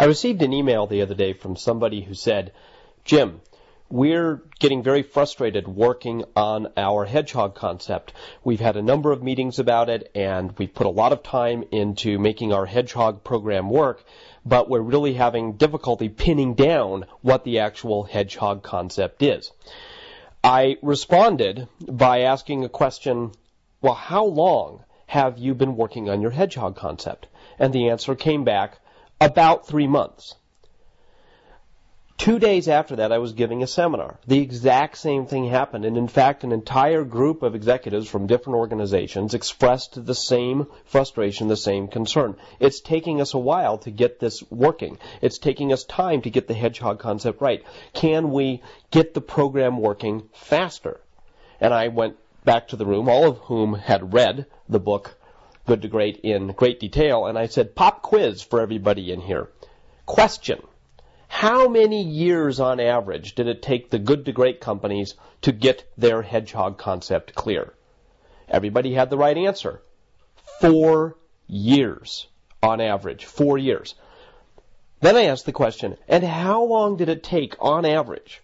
I received an email the other day from somebody who said, Jim, we're getting very frustrated working on our hedgehog concept. We've had a number of meetings about it, and we've put a lot of time into making our hedgehog program work, but we're really having difficulty pinning down what the actual hedgehog concept is. I responded by asking a question, well, how long have you been working on your hedgehog concept? And the answer came back, about 3 months. 2 days after that, I was giving a seminar. The exact same thing happened, and in fact, an entire group of executives from different organizations expressed the same frustration, the same concern. It's taking us a while to get this working. It's taking us time to get the hedgehog concept right. Can we get the program working faster? And I went back to the room, all of whom had read the book Good to Great in great detail, and I said, pop quiz for everybody in here. Question. How many years on average did it take the Good to Great companies to get their hedgehog concept clear? Everybody had the right answer. 4 years on average. 4 years. Then I asked the question, and how long did it take on average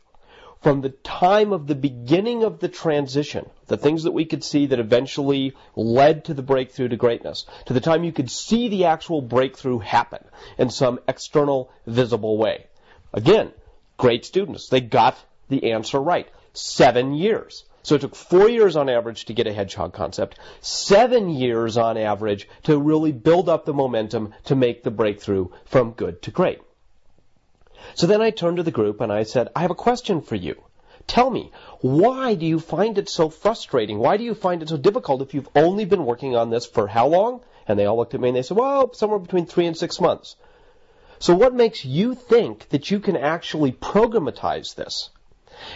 from the time of the beginning of the transition, the things that we could see that eventually led to the breakthrough to greatness, to the time you could see the actual breakthrough happen in some external, visible way? Again, great students, they got the answer right. 7 years. So it took 4 years on average to get a hedgehog concept, 7 years on average to really build up the momentum to make the breakthrough from good to great. So then I turned to the group and I said, I have a question for you. Tell me, why do you find it so frustrating? Why do you find it so difficult if you've only been working on this for how long? And they all looked at me and they said, well, somewhere between 3 and 6 months. So what makes you think that you can actually programatize this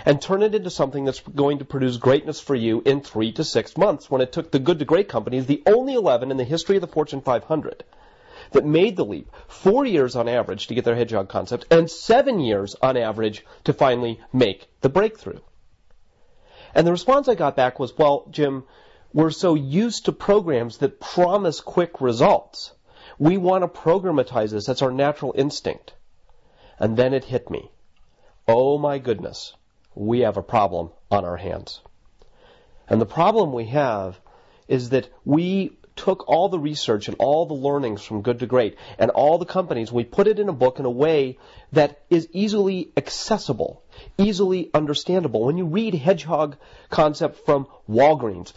and turn it into something that's going to produce greatness for you in 3 to 6 months when it took the Good to Great companies, the only 11 in the history of the Fortune 500, that made the leap, 4 years on average to get their hedgehog concept, and 7 years on average to finally make the breakthrough? And the response I got back was, well, Jim, we're so used to programs that promise quick results. We want to programatize this. That's our natural instinct. And then it hit me. Oh, my goodness, we have a problem on our hands. And the problem we have is that we took all the research and all the learnings from Good to Great and all the companies, we put it in a book in a way that is easily accessible, easily understandable. When you read hedgehog concept from Walgreens,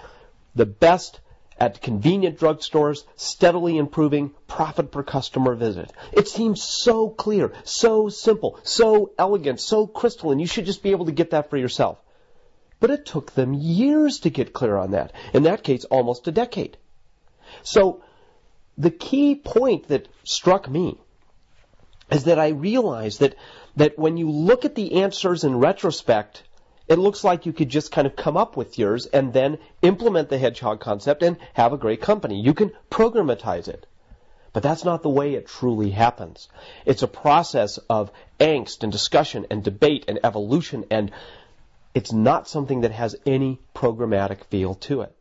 the best at convenient drugstores, steadily improving profit per customer visit, it seems so clear, so simple, so elegant, so crystalline. You should just be able to get that for yourself. But it took them years to get clear on that. In that case, almost a decade. So the key point that struck me is that I realized that when you look at the answers in retrospect, it looks like you could just kind of come up with yours and then implement the hedgehog concept and have a great company. You can programatize it. But that's not the way it truly happens. It's a process of angst and discussion and debate and evolution, and it's not something that has any programmatic feel to it.